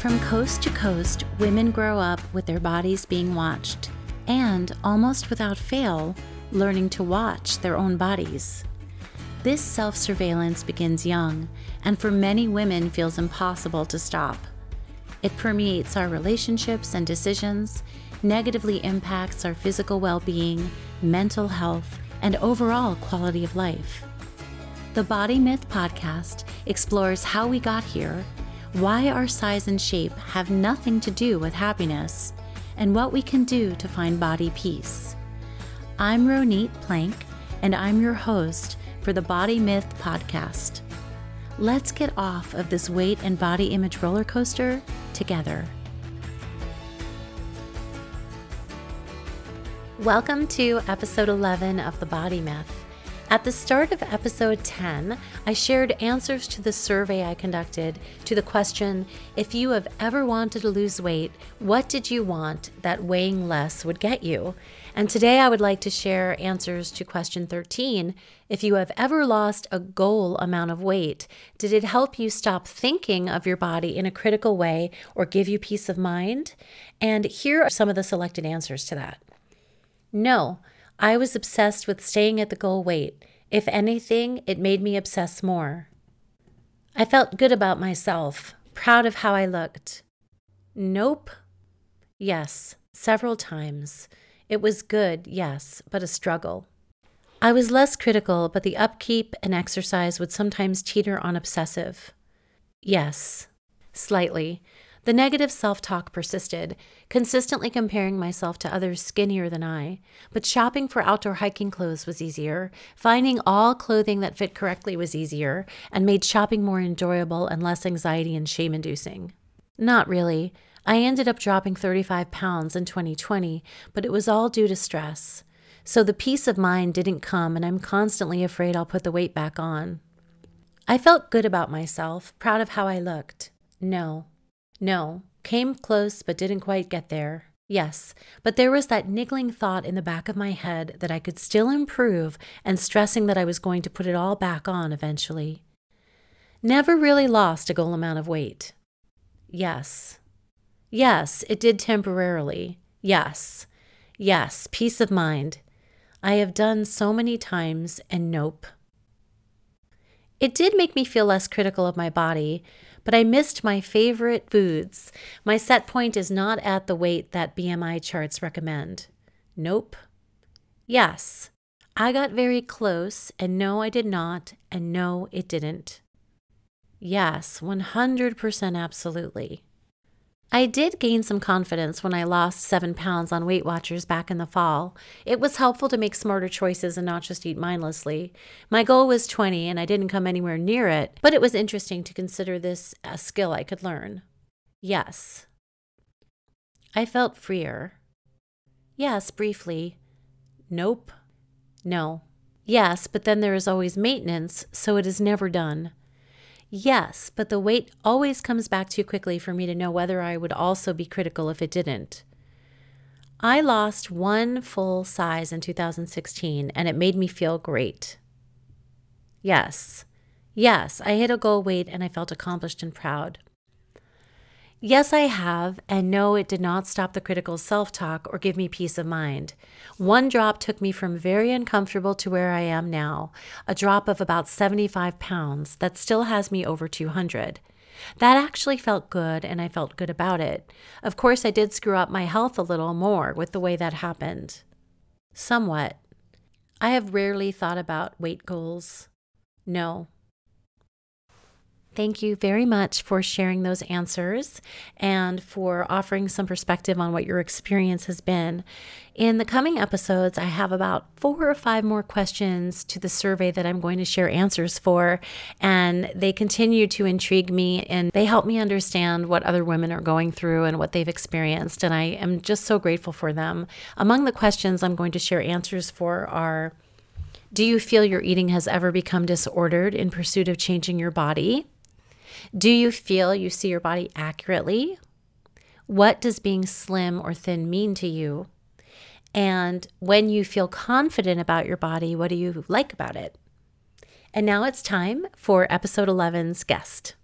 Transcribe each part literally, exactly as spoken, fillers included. From coast to coast, women grow up with their bodies being watched and, almost without fail, learning to watch their own bodies. This self-surveillance begins young, and for many women feels impossible to stop. It permeates our relationships and decisions, negatively impacts our physical well-being, mental health, and overall quality of life. The Body Myth Podcast explores how we got here, why our size and shape have nothing to do with happiness, and what we can do to find body peace. I'm Ronit Plank, and I'm your host for the Body Myth Podcast. Let's get off of this weight and body image roller coaster together. Welcome to episode eleven of The Body Myth. At the start of episode ten, I shared answers to the survey I conducted to the question, if you have ever wanted to lose weight, what did you want that weighing less would get you? And today I would like to share answers to question thirteen. If you have ever lost a goal amount of weight, did it help you stop thinking of your body in a critical way or give you peace of mind? And here are some of the selected answers to that. No, I was obsessed with staying at the goal weight. If anything, it made me obsess more. I felt good about myself, proud of how I looked. Nope. Yes, several times. It was good, yes, but a struggle. I was less critical, but the upkeep and exercise would sometimes teeter on obsessive. Yes, slightly. The negative self-talk persisted, consistently comparing myself to others skinnier than I, but shopping for outdoor hiking clothes was easier, finding all clothing that fit correctly was easier, and made shopping more enjoyable and less anxiety and shame-inducing. Not really. I ended up dropping thirty-five pounds in twenty twenty, but it was all due to stress. So the peace of mind didn't come, and I'm constantly afraid I'll put the weight back on. I felt good about myself, proud of how I looked. No. No. Came close, but didn't quite get there. Yes, but there was that niggling thought in the back of my head that I could still improve and stressing that I was going to put it all back on eventually. Never really lost a goal amount of weight. Yes. Yes, it did temporarily. Yes. Yes, peace of mind. I have done so many times, and nope. It did make me feel less critical of my body, but I missed my favorite foods. My set point is not at the weight that B M I charts recommend. Nope. Yes. I got very close, and no, I did not, and no, it didn't. Yes, one hundred percent absolutely. I did gain some confidence when I lost seven pounds on Weight Watchers back in the fall. It was helpful to make smarter choices and not just eat mindlessly. My goal was twenty, and I didn't come anywhere near it, but it was interesting to consider this a skill I could learn. Yes. I felt freer. Yes, briefly. Nope. No. Yes, but then there is always maintenance, so it is never done. Yes, but the weight always comes back too quickly for me to know whether I would also be critical if it didn't. I lost one full size in two thousand sixteen, and it made me feel great. Yes. Yes, I hit a goal weight, and I felt accomplished and proud. Yes, I have, and no, it did not stop the critical self-talk or give me peace of mind. One drop took me from very uncomfortable to where I am now, a drop of about seventy-five pounds that still has me over two hundred. That actually felt good, and I felt good about it. Of course, I did screw up my health a little more with the way that happened. Somewhat. I have rarely thought about weight goals. No. Thank you very much for sharing those answers and for offering some perspective on what your experience has been. In the coming episodes, I have about four or five more questions to the survey that I'm going to share answers for, and they continue to intrigue me, and they help me understand what other women are going through and what they've experienced, and I am just so grateful for them. Among the questions I'm going to share answers for are, do you feel your eating has ever become disordered in pursuit of changing your body? Do you feel you see your body accurately? What does being slim or thin mean to you? And when you feel confident about your body, what do you like about it? And now it's time for episode eleven's guest.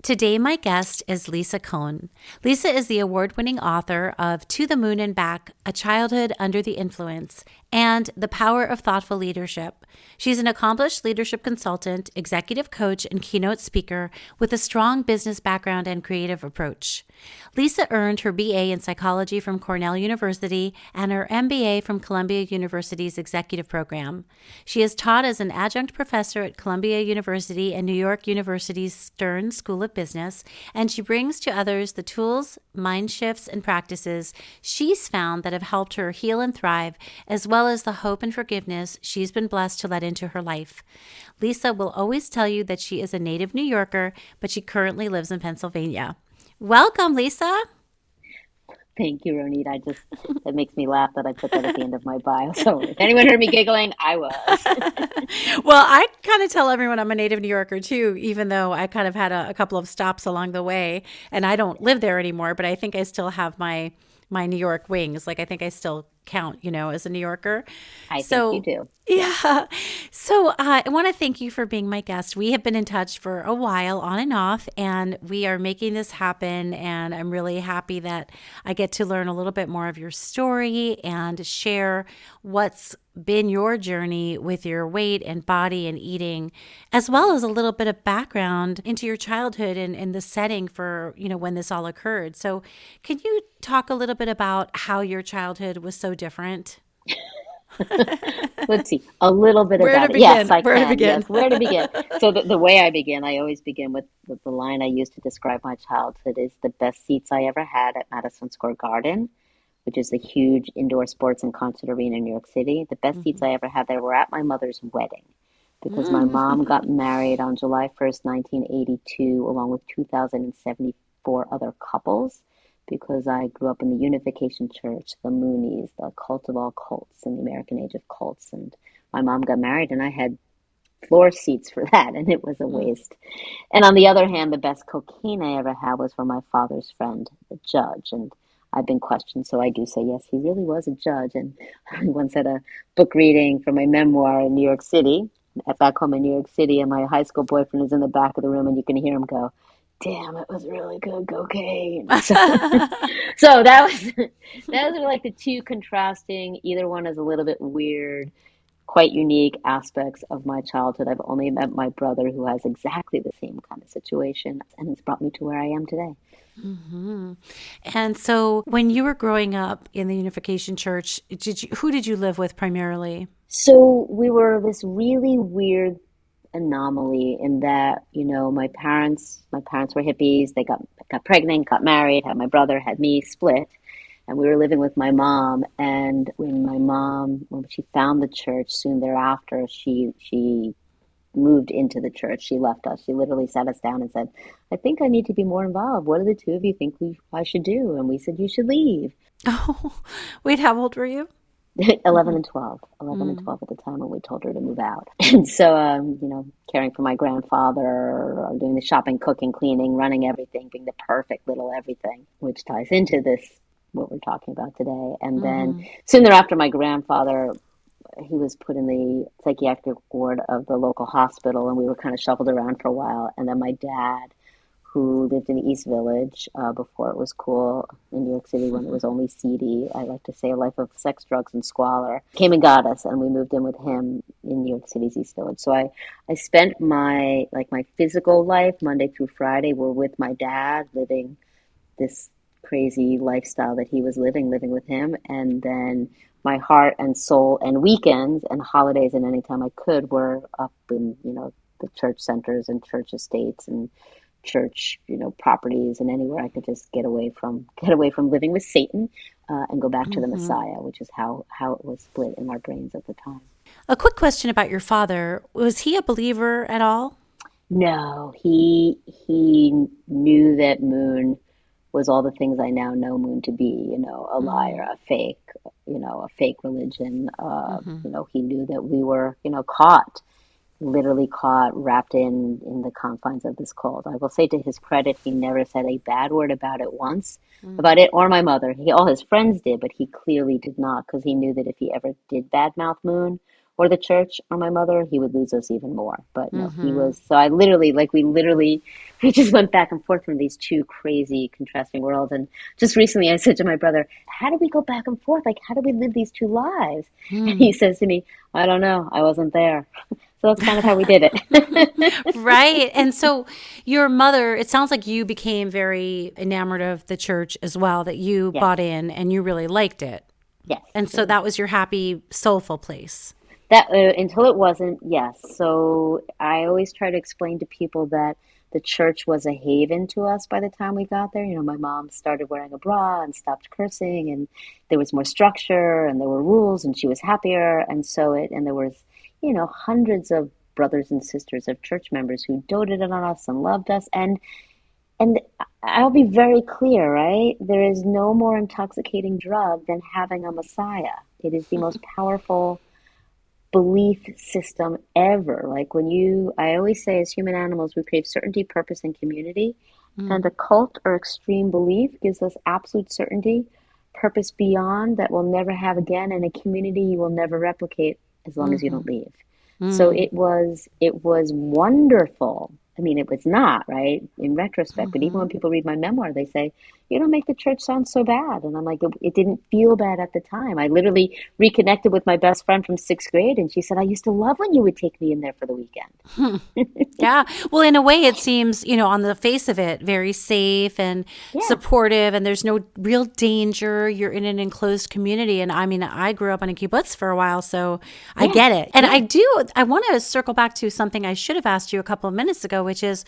Today, my guest is Lisa Kohn. Lisa is the award-winning author of To the Moon and Back, A Childhood Under the Influence, and The Power of Thoughtful Leadership. She's an accomplished leadership consultant, executive coach, and keynote speaker with a strong business background and creative approach. Lisa earned her B A in psychology from Cornell University and her M B A from Columbia University's executive program. She has taught as an adjunct professor at Columbia University and New York University's Stern School of Business, and she brings to others the tools, mind shifts, and practices she's found that have helped her heal and thrive, as well as the hope and forgiveness she's been blessed to let into her life. Lisa will always tell you that she is a native New Yorker, but she currently lives in Pennsylvania. Welcome, Lisa. Thank you, Ronit. I just, that makes me laugh that I put that at the end of my bio. So if anyone heard me giggling, I was. Well, I kind of tell everyone I'm a native New Yorker too, even though I kind of had a, a couple of stops along the way, and I don't live there anymore, but I think I still have my, my New York wings. Like I think I still count, you know, as a New Yorker. I so, think you do. Yeah. So uh, I want to thank you for being my guest. We have been in touch for a while on and off, and we are making this happen. And I'm really happy that I get to learn a little bit more of your story and share what's been your journey with your weight and body and eating, as well as a little bit of background into your childhood and, and the setting for, you know, when this all occurred. So can you talk a little bit about how your childhood was so different? Let's see, a little bit where about it. Yes, I where can. To begin? Yes, where to begin? So the, the way I begin, I always begin with, with the line I use to describe my childhood is the best seats I ever had at Madison Square Garden, which is a huge indoor sports and concert arena in New York City. The best mm-hmm. seats I ever had there were at my mother's wedding, because mm-hmm. my mom got married on July first, nineteen eighty-two, along with two thousand seventy-four other couples, because I grew up in the Unification Church, the Moonies, the cult of all cults, and the American Age of Cults. And my mom got married, and I had floor seats for that, and it was a waste. And on the other hand, the best cocaine I ever had was from my father's friend, the judge. And I've been questioned, so I do say, yes, he really was a judge. And I once had a book reading for my memoir in New York City, back home in New York City, and my high school boyfriend is in the back of the room, and you can hear him go, damn, it was really good cocaine. So, so that was that was like the two contrasting, either one is a little bit weird, quite unique aspects of my childhood. I've only met my brother, who has exactly the same kind of situation, and it's brought me to where I am today. Mm-hmm. And so when you were growing up in the Unification Church, did you, who did you live with primarily? So we were this really weird anomaly in that, you know, my parents, my parents were hippies. They got, got pregnant, got married, had my brother, had me, split. And we were living with my mom. And when my mom, when she found the church soon thereafter, she, she moved into the church. She left us. She literally sat us down and said, I think I need to be more involved. What do the two of you think we I should do? And we said, you should leave. Oh, wait, how old were you? eleven and twelve. eleven mm. and twelve at the time when we told her to move out. And so, um, you know, caring for my grandfather, doing the shopping, cooking, cleaning, running everything, being the perfect little everything, which ties into this, what we're talking about today. And mm. then soon thereafter, my grandfather, he was put in the psychiatric ward of the local hospital, and we were kind of shuffled around for a while. And then my dad, who lived in the East Village uh, before it was cool in New York City, when it was only seedy, I like to say a life of sex, drugs, and squalor, came and got us, and we moved in with him in New York City's East Village. So I, I spent my, like my physical life, Monday through Friday, were with my dad, living this crazy lifestyle that he was living, living with him. And then my heart and soul and weekends and holidays and any time I could were up in, you know, the church centers and church estates and church, you know, properties, and anywhere I could just get away from, get away from living with Satan uh, and go back mm-hmm. to the Messiah, which is how, how it was split in our brains at the time. A quick question about your father. Was he a believer at all? No, he, he knew that Moon was all the things I now know Moon to be, you know, a liar, a fake, you know, a fake religion. Uh, mm-hmm. You know, he knew that we were, you know, caught, literally caught, wrapped in, in the confines of this cult. I will say to his credit, he never said a bad word about it once, mm-hmm. about it or my mother. He, all his friends did, but he clearly did not, because he knew that if he ever did badmouth Moon or the church on my mother, he would lose us even more. But no, mm-hmm. he was, so I literally, like we literally, we just went back and forth from these two crazy contrasting worlds. And just recently I said to my brother, how did we go back and forth? Like, how did we live these two lives? Mm. And he says to me, I don't know. I wasn't there. So that's kind of how we did it. Right. And so your mother, it sounds like you became very enamored of the church as well, that you yes. bought in and you really liked it. Yes. And so that was your happy, soulful place. That uh, until it wasn't, yes. So I always try to explain to people that the church was a haven to us by the time we got there. You know, my mom started wearing a bra and stopped cursing, and there was more structure and there were rules, and she was happier. And so it, and there was, you know, hundreds of brothers and sisters of church members who doted on us and loved us. And, and I'll be very clear, right? There is no more intoxicating drug than having a Messiah. It is the most powerful belief system ever. Like when you, I always say as human animals, we crave certainty, purpose, and community. Mm. And a cult or extreme belief gives us absolute certainty, purpose beyond that we'll never have again, and a community you will never replicate as long mm-hmm. as you don't leave. Mm. So it was, it was wonderful. I mean, it was not, right, in retrospect, mm-hmm. but even when people read my memoir, they say, you don't make the church sound so bad. And I'm like, it, it didn't feel bad at the time. I literally reconnected with my best friend from sixth grade, and she said, I used to love when you would take me in there for the weekend. Yeah. Well, in a way, it seems, you know, on the face of it, very safe and yeah. supportive, and there's no real danger. You're in an enclosed community. And I mean, I grew up on a kibbutz for a while, so yeah. I get it. And yeah. I do, I want to circle back to something I should have asked you a couple of minutes ago, which is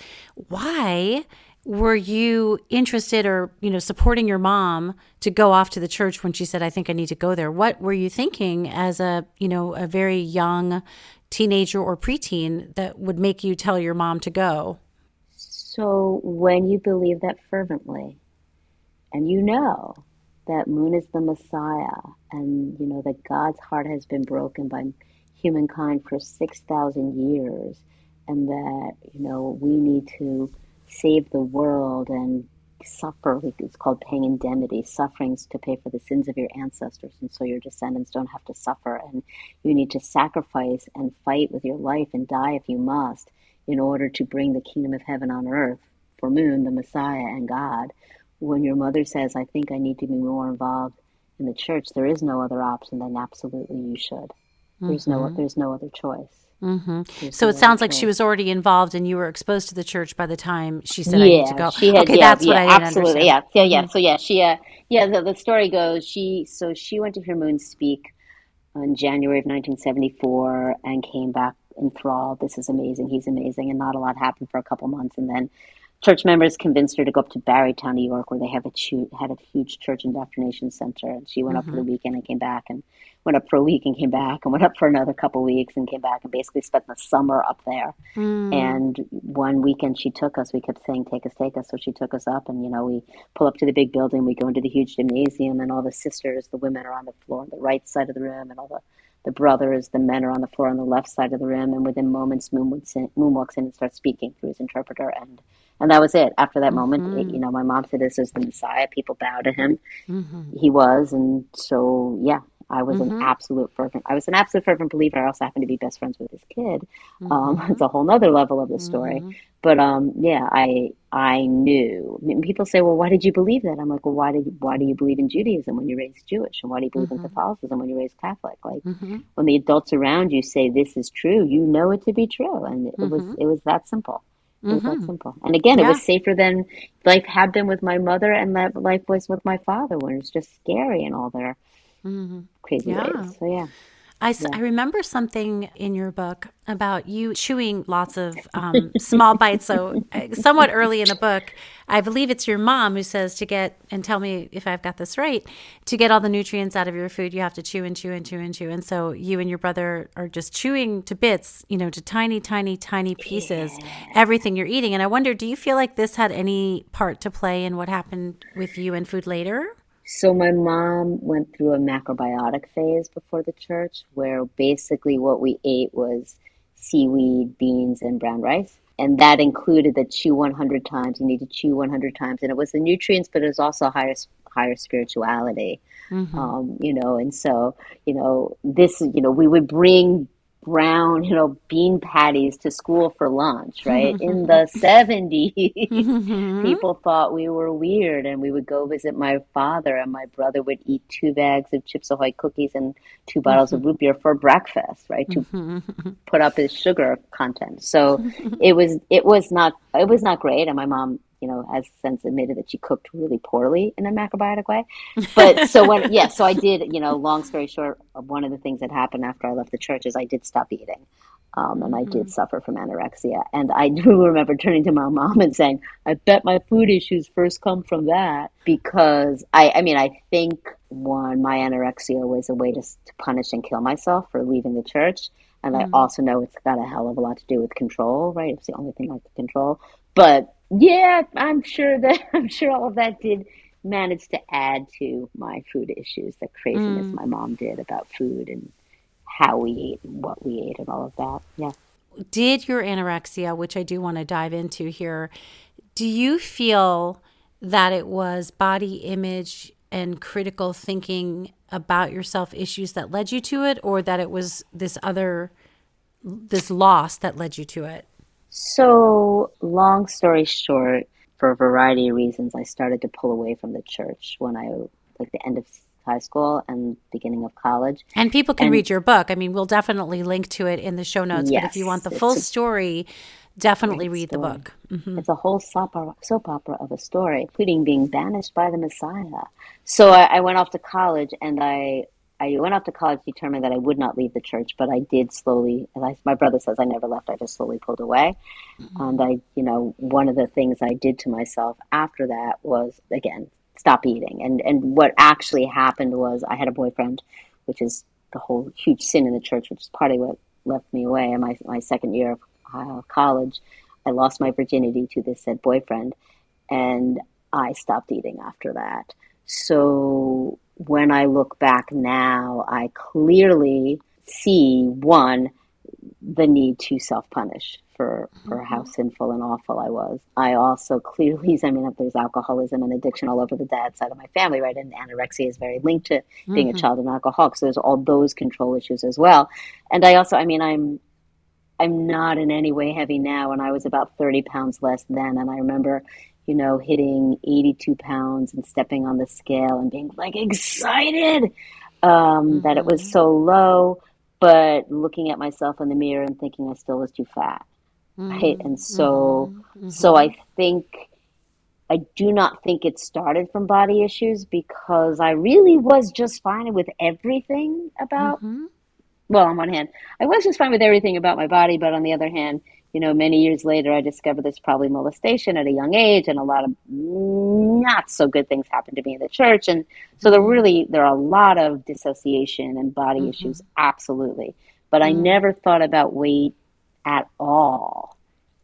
why were you interested or, you know, supporting your mom to go off to the church when she said, I think I need to go there? What were you thinking as a, you know, a very young teenager or preteen that would make you tell your mom to go? So when you believe that fervently and you know that Moon is the Messiah and, you know, that God's heart has been broken by humankind for six thousand years, and that, you know, we need to save the world and suffer. It's called paying indemnity, sufferings to pay for the sins of your ancestors. And so your descendants don't have to suffer. And you need to sacrifice and fight with your life and die if you must in order to bring the kingdom of heaven on earth for Moon, the Messiah, and God. When your mother says, I think I need to be more involved in the church, there is no other option than absolutely you should. Mm-hmm. There's no, there's no other choice. Mm-hmm. So it sounds like she was already involved and you were exposed to the church by the time she said, yeah, I need to go. She had, okay, yeah, that's yeah, what I didn't absolutely, understand. Yeah, yeah, yeah. So yeah, she, uh, yeah, the, the story goes, she, so she went to hear Moon speak in January of nineteen seventy-four and came back enthralled. This is amazing. He's amazing. And not a lot happened for a couple months. And then church members convinced her to go up to Barrytown, New York, where they have a ch- had a huge church indoctrination center. And she went mm-hmm. up for the weekend and came back, and went up for a week and came back, and went up for another couple weeks and came back, and basically spent the summer up there. Mm. And one weekend she took us. We kept saying, take us, take us. So she took us up, and, you know, we pull up to the big building. We go into the huge gymnasium, and all the sisters, the women are on the floor on the right side of the room, and all the The brothers, the men are on the floor on the left side of the room, and within moments, Moon walks in, Moon walks in and starts speaking through his interpreter, and, and that was it. After that mm-hmm. moment, it, you know, my mom said this was the Messiah. People bow to him. Mm-hmm. He was, and so yeah, I was mm-hmm. an absolute fervent. I was an absolute fervent believer. I also happened to be best friends with his kid. Mm-hmm. Um, it's a whole nother level of the story. Mm-hmm. But um, yeah, I I knew. I mean, people say, well, why did you believe that? I'm like, well, why did why do you believe in Judaism when you're raised Jewish, and why do you believe mm-hmm. in Catholicism when you're raised Catholic? Like mm-hmm. when the adults around you say this is true, you know it to be true, and it, mm-hmm. it was it was that simple. It mm-hmm. was that simple. And again, yeah. it was safer than life had been with my mother, and that life was with my father, when it was just scary and all their mm-hmm. crazy yeah. ways. So yeah. I, yeah. I remember something in your book about you chewing lots of um, small bites. So somewhat early in the book, I believe it's your mom who says to get, and tell me if I've got this right, to get all the nutrients out of your food, you have to chew and chew and chew and chew. And so you and your brother are just chewing to bits, you know, to tiny, tiny, tiny pieces, yeah. everything you're eating. And I wonder, do you feel like this had any part to play in what happened with you and food later? So my mom went through a macrobiotic phase before the church, where basically what we ate was seaweed, beans, and brown rice. And that included the chew one hundred times. You need to chew one hundred times. And it was the nutrients, but it was also higher higher spirituality, mm-hmm. um, you know. And so, you know, this, you know, we would bring brown, you know, bean patties to school for lunch, right? In the seventies, people thought we were weird, and we would go visit my father, and my brother would eat two bags of Chips Ahoy cookies and two bottles of root beer for breakfast, right? To put up his sugar content. So it was, it was not, it was not great. And my mom, you know, has since admitted that she cooked really poorly in a macrobiotic way. But so when, yeah, so I did, you know, long story short, one of the things that happened after I left the church is I did stop eating. Um, and I mm-hmm. did suffer from anorexia. And I do remember turning to my mom and saying, I bet my food issues first come from that. Because I, I mean, I think one, my anorexia was a way to, to punish and kill myself for leaving the church. And mm-hmm. I also know it's got a hell of a lot to do with control, right? It's the only thing I could control. But yeah, I'm sure that I'm sure all of that did manage to add to my food issues, the craziness mm. my mom did about food and how we ate and what we ate and all of that. Yeah. Did your anorexia, which I do want to dive into here, do you feel that it was body image and critical thinking about yourself issues that led you to it, or that it was this other, this loss that led you to it? So long story short, for a variety of reasons, I started to pull away from the church when I, like the end of high school and beginning of college. And people can and, read your book. I mean, we'll definitely link to it in the show notes. Yes, but if you want the full a, story, definitely read story. the book. Mm-hmm. It's a whole soap opera, soap opera of a story, including being banished by the Messiah. So I, I went off to college and I... I went off to college determined that I would not leave the church, but I did slowly, and I, my brother says I never left, I just slowly pulled away. Mm-hmm. And I, you know, one of the things I did to myself after that was, again, stop eating. And and what actually happened was I had a boyfriend, which is the whole huge sin in the church, which is partly what left me away. In my, my second year of uh, college, I lost my virginity to this said boyfriend, and I stopped eating after that. So when I look back now, I clearly see, one, the need to self-punish for, for mm-hmm. how sinful and awful I was. I also clearly, I mean, there's alcoholism and addiction all over the dad side of my family, right? And anorexia is very linked to being mm-hmm. a child of an alcoholic. So there's all those control issues as well. And I also, I mean, I'm I'm not in any way heavy now. And I was about thirty pounds less then. And I remember, you know, hitting eighty-two pounds and stepping on the scale and being like excited um, mm-hmm. that it was so low, but looking at myself in the mirror and thinking I still was too fat, mm-hmm. right? And so, mm-hmm. so I think, I do not think it started from body issues, because I really was just fine with everything about, mm-hmm. well, on one hand, I was just fine with everything about my body, but on the other hand, you know, many years later, I discovered there's probably molestation at a young age, and a lot of not so good things happened to me in the church. And so there really, there are a lot of dissociation and body mm-hmm. issues, absolutely. But mm-hmm. I never thought about weight at all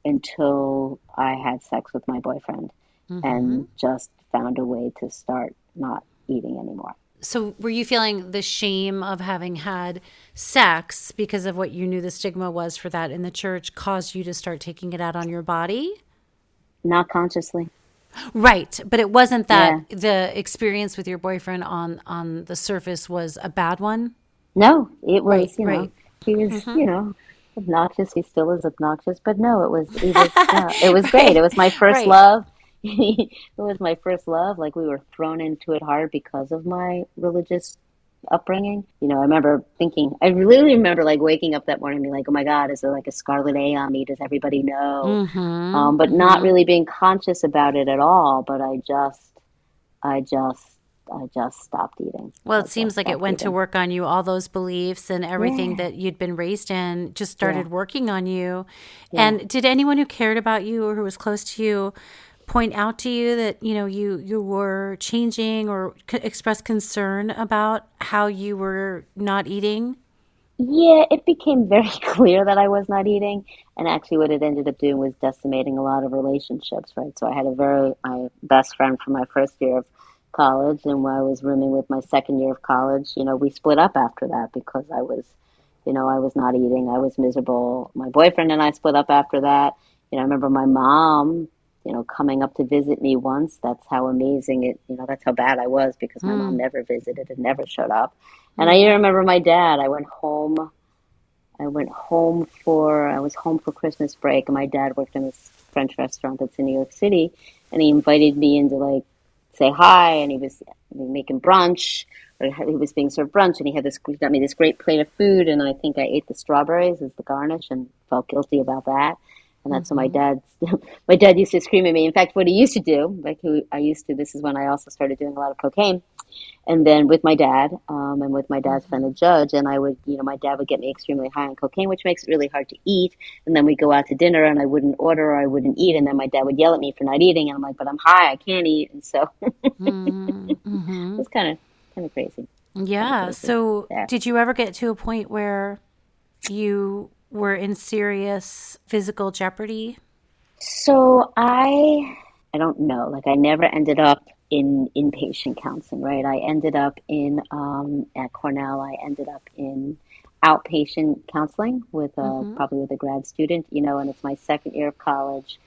until I had sex with my boyfriend mm-hmm. and just found a way to start not eating anymore. So were you feeling the shame of having had sex because of what you knew the stigma was for that in the church caused you to start taking it out on your body? Not consciously. Right. But it wasn't that yeah. the experience with your boyfriend on, on the surface was a bad one? No, it was, right, you right. know, he was, mm-hmm. you know, obnoxious. He still is obnoxious. But no, it was, it was, uh, it was great. Right. It was my first right. love. It was my first love. Like, we were thrown into it hard because of my religious upbringing. You know, I remember thinking, I really remember like waking up that morning and being like, oh my God, is there like a scarlet A on me? Does everybody know? Mm-hmm. Um, but mm-hmm. not really being conscious about it at all. But I just, I just, I just stopped eating. Well, it seems like it went eating. to work on you. All those beliefs and everything yeah. that you'd been raised in just started yeah. working on you. Yeah. And did anyone who cared about you or who was close to you point out to you that, you know, you, you were changing or c- express concern about how you were not eating? Yeah, it became very clear that I was not eating. And actually what it ended up doing was decimating a lot of relationships, right? So I had a very, my best friend from my first year of college, and when I was rooming with my second year of college, you know, we split up after that because I was, you know, I was not eating. I was miserable. My boyfriend and I split up after that. You know, I remember my mom, you know, coming up to visit me once. That's how amazing it, you know, that's how bad I was, because my mm. mom never visited and never showed up. And mm. I remember my dad, I went home, I went home for, I was home for Christmas break, and my dad worked in this French restaurant that's in New York City, and he invited me in to like say hi, and he was making brunch, or he was being served brunch, and he had this, he got me this great plate of food, and I think I ate the strawberries as the garnish and felt guilty about that. And that's mm-hmm. when my dad, my dad used to scream at me. In fact, what he used to do, like who I used to, this is when I also started doing a lot of cocaine. And then with my dad, um, and with my dad's friend, a judge, and I would, you know, my dad would get me extremely high on cocaine, which makes it really hard to eat. And then we'd go out to dinner and I wouldn't order or I wouldn't eat. And then my dad would yell at me for not eating. And I'm like, but I'm high, I can't eat. And so mm-hmm. it was kind of, kind of crazy. Yeah. Kind of crazy. So yeah. Did you ever get to a point where you were in serious physical jeopardy? So I, I don't know, like I never ended up in inpatient counseling, right? I ended up in, um, at Cornell, I ended up in outpatient counseling with a, mm-hmm. probably with a grad student, you know, and it's my second year of college.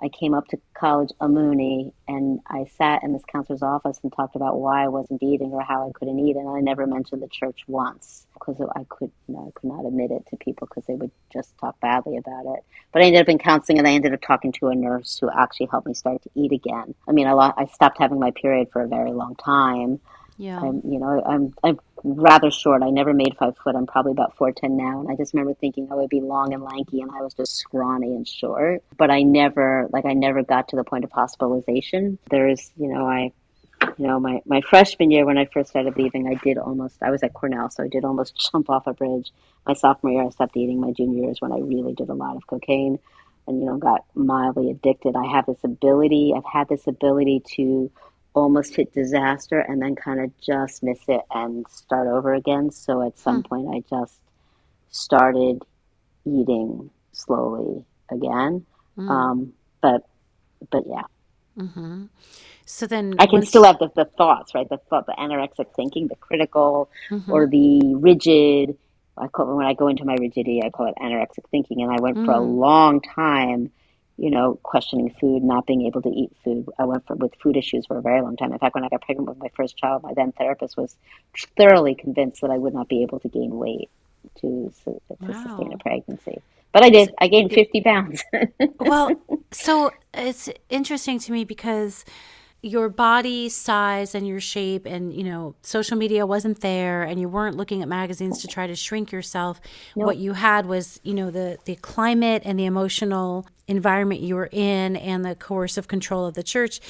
I came up to college a Mooney, and I sat in this counselor's office and talked about why I wasn't eating or how I couldn't eat. And I never mentioned the church once because I could, you know, I could not admit it to people because they would just talk badly about it. But I ended up in counseling, and I ended up talking to a nurse who actually helped me start to eat again. I mean, I, lo- I stopped having my period for a very long time. Yeah, I'm, you know, I'm I'm rather short. I never made five foot. I'm probably about four ten now. And I just remember thinking I would be long and lanky, and I was just scrawny and short. But I never, like, I never got to the point of hospitalization. There's, you know, I, you know, my, my freshman year when I first started leaving, I did almost, I was at Cornell, so I did almost jump off a bridge. My sophomore year, I stopped eating. My junior year is when I really did a lot of cocaine and, you know, got mildly addicted. I have this ability, I've had this ability to almost hit disaster and then kind of just miss it and start over again. So at some hmm. point I just started eating slowly again. Mm. Um, but, but yeah. Mm-hmm. So then I can still have the, the thoughts, right? The thought, the anorexic thinking, the critical mm-hmm. or the rigid. I call it, when I go into my rigidity, I call it anorexic thinking. And I went mm. for a long time, you know, questioning food, not being able to eat food. I went for, with food issues for a very long time. In fact, when I got pregnant with my first child, my then therapist was thoroughly convinced that I would not be able to gain weight to, to wow. sustain a pregnancy. But I did. I gained fifty pounds. Well, so it's interesting to me because your body size and your shape and, you know, social media wasn't there and you weren't looking at magazines to try to shrink yourself. Nope. What you had was, you know, the, the climate and the emotional environment you were in and the coercive control of the church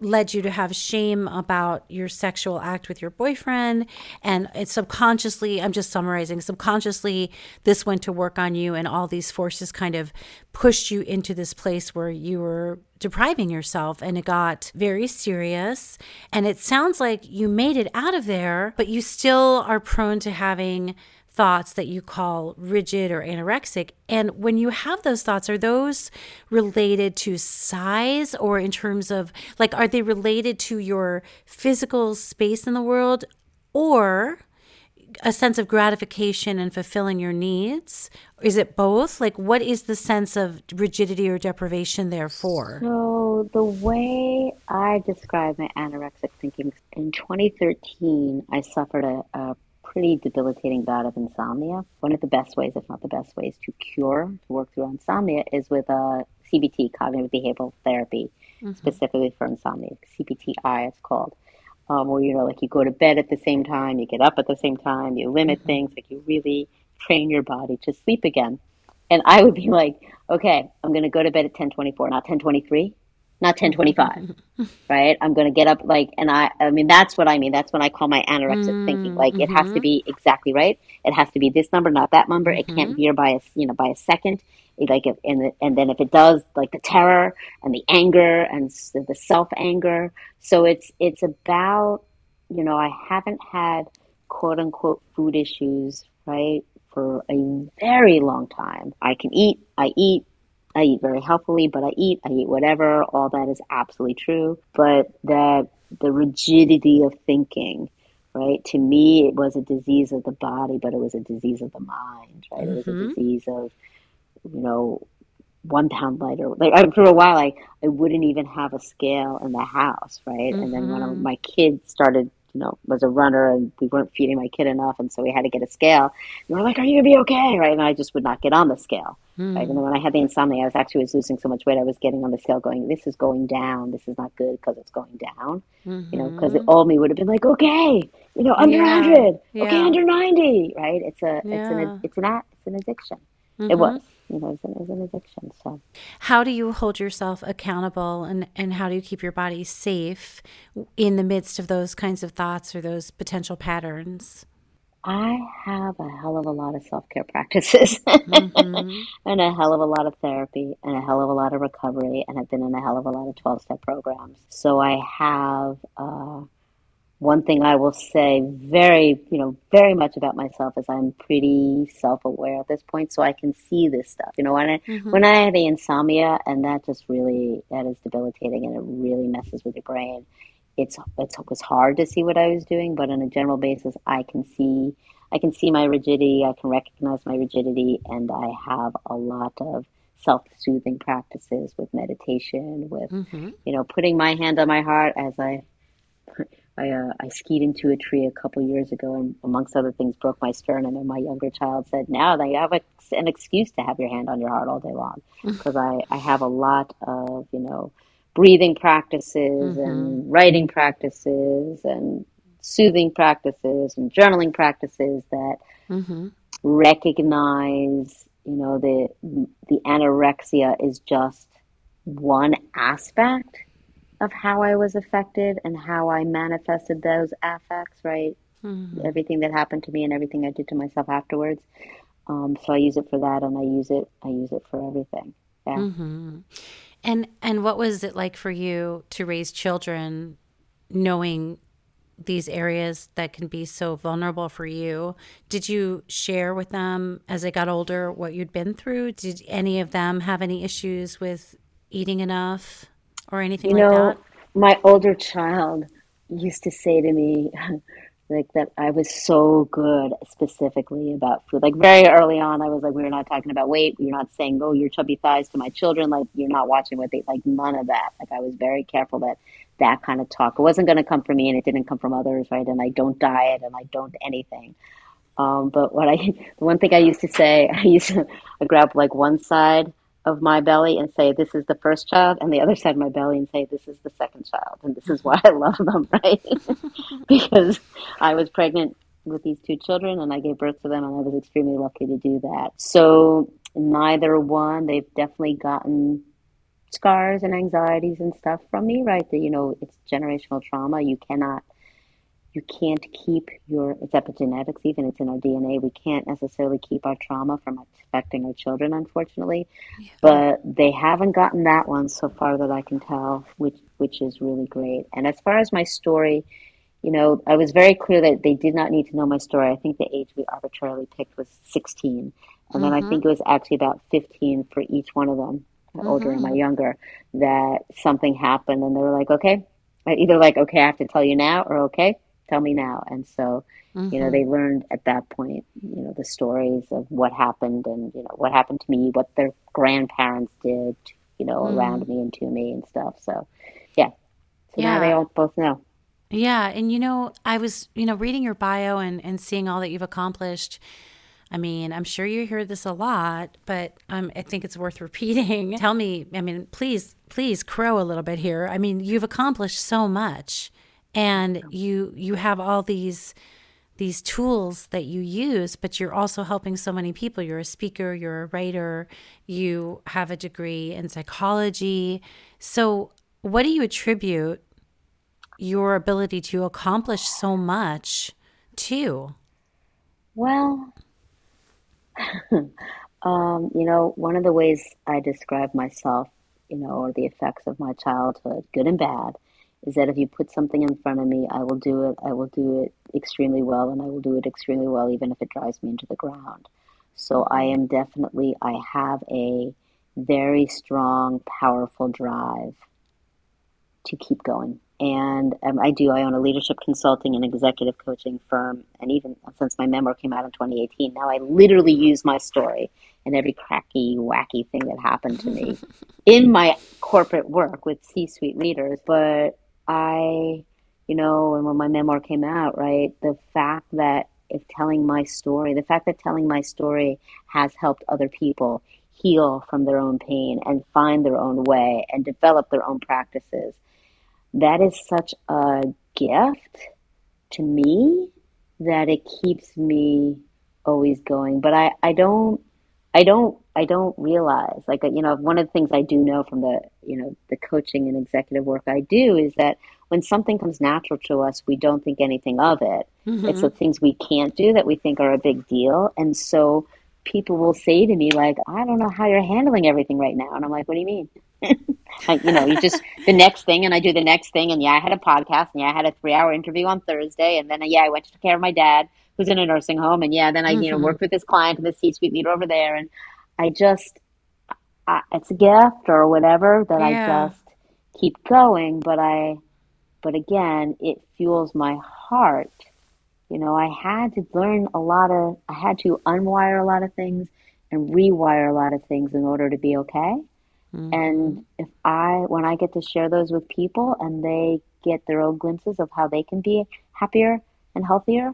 led you to have shame about your sexual act with your boyfriend. And it subconsciously, I'm just summarizing, subconsciously this went to work on you and all these forces kind of pushed you into this place where you were depriving yourself, and it got very serious. And it sounds like you made it out of there, but you still are prone to having thoughts that you call rigid or anorexic. And when you have those thoughts, are those related to size or in terms of, like, are they related to your physical space in the world or a sense of gratification and fulfilling your needs? Is it both? Like, what is the sense of rigidity or deprivation there for? So the way I describe my anorexic thinking, in twenty thirteen, I suffered a, a pretty debilitating bout of insomnia. One of the best ways, if not the best ways, to cure, to work through insomnia is with a C B T, cognitive behavioral therapy, mm-hmm. specifically for insomnia, C B T I it's called. Um, where, you know, like you go to bed at the same time, you get up at the same time, you limit mm-hmm. things, like you really train your body to sleep again. And I would be like, okay, I'm going to go to bed at ten twenty-four, not ten twenty-three, not ten twenty-five, right? I'm going to get up like, and I, I mean, that's what I mean. That's when I call my anorexic mm-hmm. thinking. Like it has to be exactly right. It has to be this number, not that number. Mm-hmm. It can't veer by a, you know, by a second. Like if, and and then if it does, like the terror and the anger and the self anger. So it's it's about, you know, I haven't had quote unquote food issues, right, for a very long time. I can eat, I eat, I eat very healthily, but I eat, I eat whatever. All that is absolutely true. But that the rigidity of thinking, right? To me, it was a disease of the body, but it was a disease of the mind, right? Mm-hmm. It was a disease of, you know, one pound lighter. Like I, for a while, I, I wouldn't even have a scale in the house, right? Mm-hmm. And then when I, my kids started you know, was a runner and we weren't feeding my kid enough. And so we had to get a scale. And we're like, are you going to be okay? Right. And I just would not get on the scale. Mm. Right. And then when I had the insomnia, I was actually was losing so much weight. I was getting on the scale going, this is going down. This is not good because it's going down, mm-hmm. you know, because the old me would have been like, okay, you know, under yeah. one hundred, yeah. okay, under ninety. Right. It's a, yeah. it's an, it's an, it's an addiction. Mm-hmm. It was, you know, it was an addiction. So how do you hold yourself accountable and, and how do you keep your body safe in the midst of those kinds of thoughts or those potential patterns? I have a hell of a lot of self-care practices mm-hmm. and a hell of a lot of therapy and a hell of a lot of recovery. And I've been in a hell of a lot of twelve-step programs. So I have uh, one thing I will say very, you know, very much about myself is I'm pretty self-aware at this point, so I can see this stuff. You know, when I, mm-hmm. when I had the insomnia, and that just really, that is debilitating and it really messes with your brain. It's, it's it was hard to see what I was doing, but on a general basis, I can see, I can see my rigidity. I can recognize my rigidity, and I have a lot of self-soothing practices with meditation, with, mm-hmm. you know, putting my hand on my heart as I, I, uh, I skied into a tree a couple years ago and amongst other things broke my sternum, and my younger child said, now they have a, an excuse to have your hand on your heart all day long, because mm-hmm. I, I have a lot of, you know, breathing practices mm-hmm. and writing practices and soothing practices and journaling practices that mm-hmm. recognize, you know, the, the anorexia is just one aspect of how I was affected and how I manifested those affects, right? Mm-hmm. Everything that happened to me and everything I did to myself afterwards. Um, so I use it for that, and I use it, I use it for everything. Yeah. Mm-hmm. And and what was it like for you to raise children, knowing these areas that can be so vulnerable for you? Did you share with them as they got older what you'd been through? Did any of them have any issues with eating enough or anything you like know, that? My older child used to say to me, like, that I was so good specifically about food. Like, very early on, I was like, we're not talking about weight. You're not saying, oh, your chubby thighs to my children. Like, you're not watching what they, like, none of that. Like, I was very careful that that kind of talk, it wasn't going to come from me, and it didn't come from others, right? And I don't diet, and I don't anything. Um, but what I, the one thing I used to say, I used to I grab, like, one side of my belly and say, this is the first child, and the other side of my belly and say, this is the second child. And this is why I love them, right? Because I was pregnant with these two children and I gave birth to them, and I was extremely lucky to do that. So neither one, they've definitely gotten scars and anxieties and stuff from me, right? That, you know, it's generational trauma. You cannot, you can't keep your, it's epigenetics, even it's in our D N A. We can't necessarily keep our trauma from affecting our children, unfortunately, yeah. but they haven't gotten that one so far that I can tell, which, which is really great. And as far as my story, you know, I was very clear that they did not need to know my story. I think the age we arbitrarily picked was sixteen. And mm-hmm. then I think it was actually about fifteen for each one of them, my mm-hmm. older and my younger, that something happened and they were like, okay, either like, okay, I have to tell you now, or okay, tell me now. And so, mm-hmm. you know, they learned at that point, you know, the stories of what happened and, you know, what happened to me, what their grandparents did, you know, mm. around me and to me and stuff. So, yeah. So yeah. now they all both know. Yeah. And, you know, I was, you know, reading your bio and, and seeing all that you've accomplished. I mean, I'm sure you hear this a lot, but um, I think it's worth repeating. Tell me, I mean, please, please crow a little bit here. I mean, you've accomplished so much. And you you have all these these tools that you use, but you're also helping so many people. You're a speaker, you're a writer, you have a degree in psychology. So what do you attribute your ability to accomplish so much to? Well, um, you know, one of the ways I describe myself, you know, or the effects of my childhood, good and bad, is that if you put something in front of me, I will do it, I will do it extremely well, and I will do it extremely well, even if it drives me into the ground. So I am definitely, I have a very strong, powerful drive to keep going. And um, I do, I own a leadership consulting and executive coaching firm. And even since my memoir came out in twenty eighteen, now I literally use my story and every cracky, wacky thing that happened to me in my corporate work with C-suite leaders. But I, you you know, and when my memoir came out, right, the fact that if telling my story, the fact that telling my story has helped other people heal from their own pain and find their own way and develop their own practices, that is such a gift to me that it keeps me always going. But I, I don't, I don't, I don't realize, like, you know, one of the things I do know from the, you know, the coaching and executive work I do is that when something comes natural to us, we don't think anything of it. Mm-hmm. It's the things we can't do that we think are a big deal. And so people will say to me, like, I don't know how you're handling everything right now. And I'm like, what do you mean? Like, you know, you just the next thing, and I do the next thing. And yeah, I had a podcast, and yeah, I had a three hour interview on Thursday. And then, yeah, I went to take care of my dad who's in a nursing home. And yeah, then I, mm-hmm. you know, worked with this client in the C-suite meet over there. And I just, I, it's a gift or whatever that yeah. I just keep going. But I, but again, it fuels my heart. You know, I had to learn a lot of, I had to unwire a lot of things and rewire a lot of things in order to be okay. Mm-hmm. And if I, when I get to share those with people and they get their own glimpses of how they can be happier and healthier,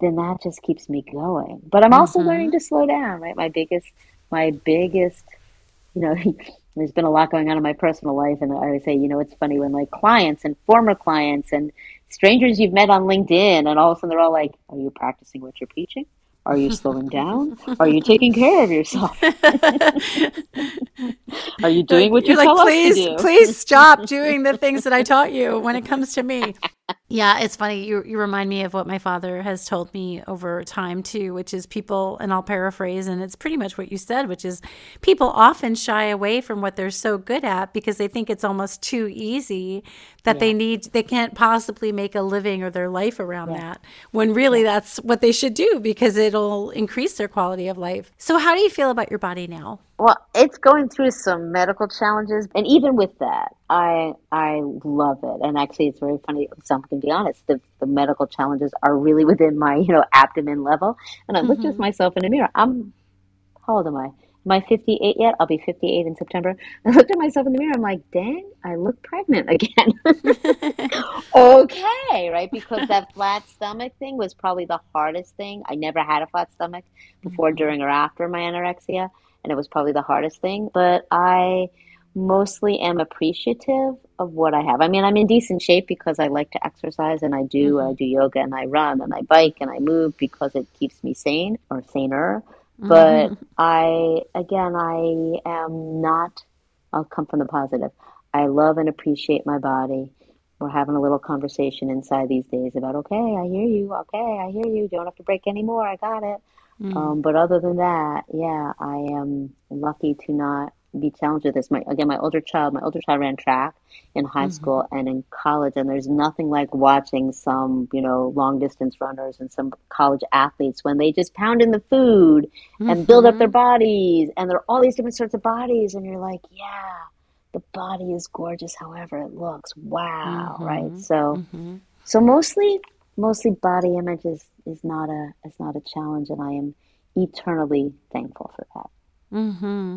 then that just keeps me going. But I'm also mm-hmm. learning to slow down, right? My biggest, my biggest, you know, there's been a lot going on in my personal life. And I always say, you know, it's funny when like clients and former clients and strangers you've met on LinkedIn, and all of a sudden they're all like, are you practicing what you're preaching? Are you slowing down? Are you taking care of yourself? Are you doing what you tell us to do? Please stop doing the things that I taught you when it comes to me. Yeah, it's funny. You you remind me of what my father has told me over time too, which is people, and I'll paraphrase, and it's pretty much what you said, which is people often shy away from what they're so good at because they think it's almost too easy that yeah. they need, they can't possibly make a living or their life around yeah. that, when really yeah. that's what they should do because it'll increase their quality of life. So how do you feel about your body now? Well, it's going through some medical challenges, and even with that, I I love it. And actually, it's very funny. So I'm going to be honest. The, the medical challenges are really within my, you know, abdomen level. And I looked mm-hmm. at myself in the mirror. I'm how old am I? Am I fifty-eight yet? I'll be fifty-eight in September. I looked at myself in the mirror. I'm like, dang, I look pregnant again. Okay, right? Because that flat stomach thing was probably the hardest thing. I never had a flat stomach before, mm-hmm. during, or after my anorexia. And it was probably the hardest thing, but I mostly am appreciative of what I have. I mean, I'm in decent shape because I like to exercise, and I do, mm-hmm. I do yoga, and I run, and I bike, and I move because it keeps me sane or saner. Mm-hmm. But I, again, I am not, I'll come from the positive. I love and appreciate my body. We're having a little conversation inside these days about, okay, I hear you. Okay, I hear you. Don't have to break anymore. I got it. Mm. Um, but other than that, yeah, I am lucky to not be challenged with this. My, again, my older child, my older child ran track in high mm-hmm. school and in college, and there's nothing like watching some, you know, long distance runners and some college athletes when they just pound in the food mm-hmm. and build up their bodies, and there are all these different sorts of bodies, and you're like, yeah, the body is gorgeous, however it looks. Wow, mm-hmm. right? So, mm-hmm. so mostly. Mostly body image is, is not a is not a challenge, and I am eternally thankful for that. Mm-hmm.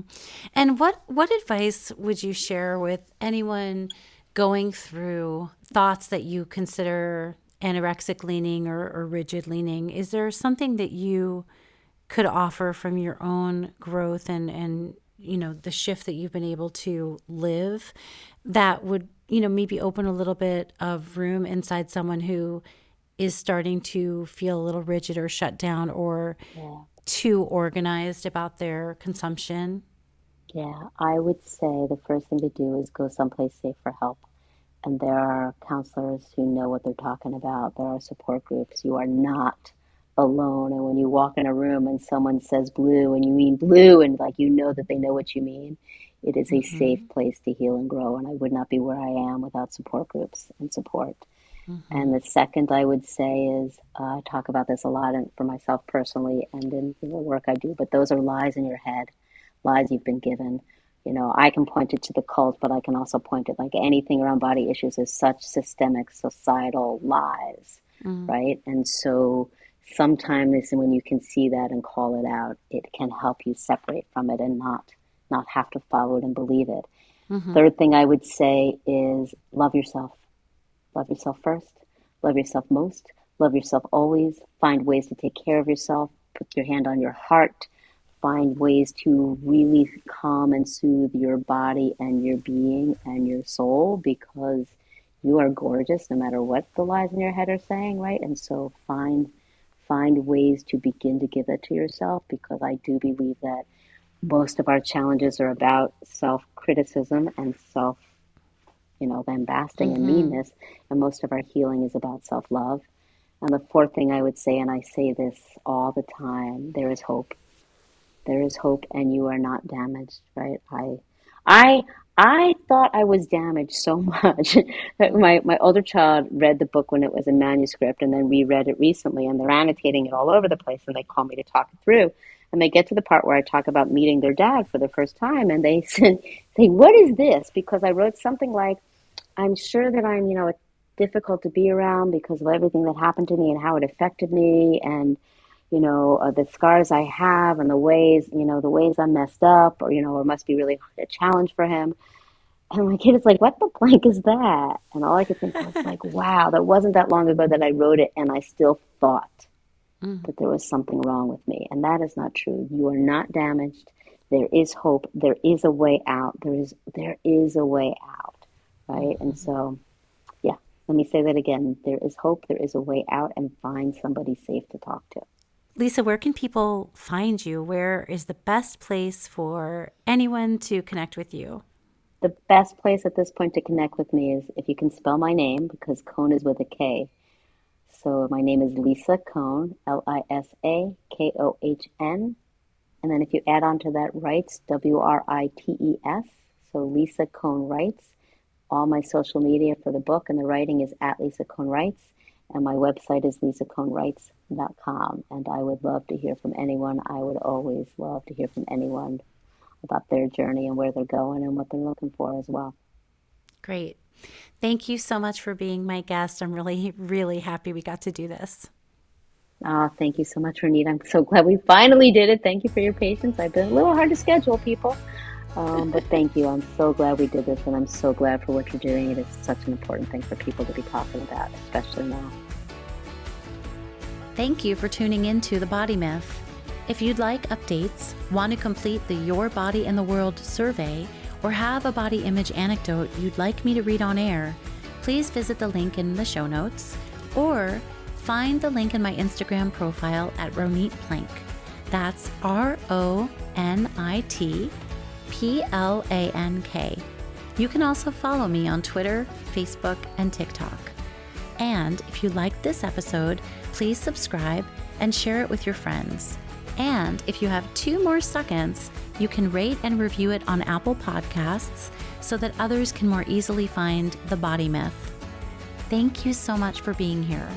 And what, what advice would you share with anyone going through thoughts that you consider anorexic leaning or, or rigid leaning? Is there something that you could offer from your own growth and, and you know, the shift that you've been able to live that would, you know, maybe open a little bit of room inside someone who is starting to feel a little rigid or shut down or yeah. too organized about their consumption? Yeah, I would say the first thing to do is go someplace safe for help. And there are counselors who know what they're talking about. There are support groups. You are not alone. And when you walk in a room and someone says blue and you mean blue and like, you know that they know what you mean, it is a mm-hmm. safe place to heal and grow. And I would not be where I am without support groups and support. Mm-hmm. And the second I would say is, uh, I talk about this a lot in, for myself personally and in the work I do, but those are lies in your head, lies you've been given. You know, I can point it to the cult, but I can also point it like anything around body issues is such systemic societal lies, mm-hmm. right? And so sometimes when you can see that and call it out, it can help you separate from it and not, not have to follow it and believe it. Mm-hmm. Third thing I would say is love yourself. Love yourself first, love yourself most, love yourself always, find ways to take care of yourself, put your hand on your heart, find ways to really calm and soothe your body and your being and your soul, because you are gorgeous no matter what the lies in your head are saying, right? And so find find ways to begin to give that to yourself, because I do believe that most of our challenges are about self-criticism and self, you know, lambasting mm-hmm. and meanness, and most of our healing is about self-love. And the fourth thing I would say, and I say this all the time, there is hope. There is hope, and you are not damaged, right? I, I, I thought I was damaged so much that my, my older child read the book when it was a manuscript and then reread it recently, and they're annotating it all over the place, and they call me to talk it through. And they get to the part where I talk about meeting their dad for the first time, and they say, what is this? Because I wrote something like, I'm sure that I'm, you know, difficult to be around because of everything that happened to me and how it affected me, and you know, uh, the scars I have and the ways, you know, the ways I'm messed up, or, you know, it must be really a challenge for him. And my kid is like, what the blank is that? And all I could think was like, wow, that wasn't that long ago that I wrote it. And I still thought mm. that there was something wrong with me. And that is not true. You are not damaged. There is hope. There is a way out. There is, there is a way out. Right. Mm-hmm. And so, yeah, let me say that again. There is hope. There is a way out, and find somebody safe to talk to. Lisa, where can people find you? Where is the best place for anyone to connect with you? The best place at this point to connect with me is if you can spell my name, because Kohn is with a K. So my name is Lisa Kohn, L I S A K O H N. And then if you add on to that Writes, W R I T E S, so LisaKohnWrites. All my social media for the book and the writing is at LisaKohnWrites. And my website is Lisa Kohn Writes dot com. And I would love to hear from anyone. I would always love to hear from anyone about their journey and where they're going and what they're looking for as well. Great. Thank you so much for being my guest. I'm really, really happy we got to do this. Oh, thank you so much, Ronit. I'm so glad we finally did it. Thank you for your patience. I've been a little hard to schedule, people. Um, but thank you. I'm so glad we did this, and I'm so glad for what you're doing. It is such an important thing for people to be talking about, especially now. Thank you for tuning in to The Body Myth. If you'd like updates, want to complete the Your Body in the World survey, or have a body image anecdote you'd like me to read on air, please visit the link in the show notes, or find the link in my Instagram profile at Ronit Plank. That's R O N I T P L A N K. You can also follow me on Twitter, Facebook, and TikTok. And if you liked this episode, please subscribe and share it with your friends. And if you have two more seconds, you can rate and review it on Apple Podcasts so that others can more easily find The Body Myth. Thank you so much for being here.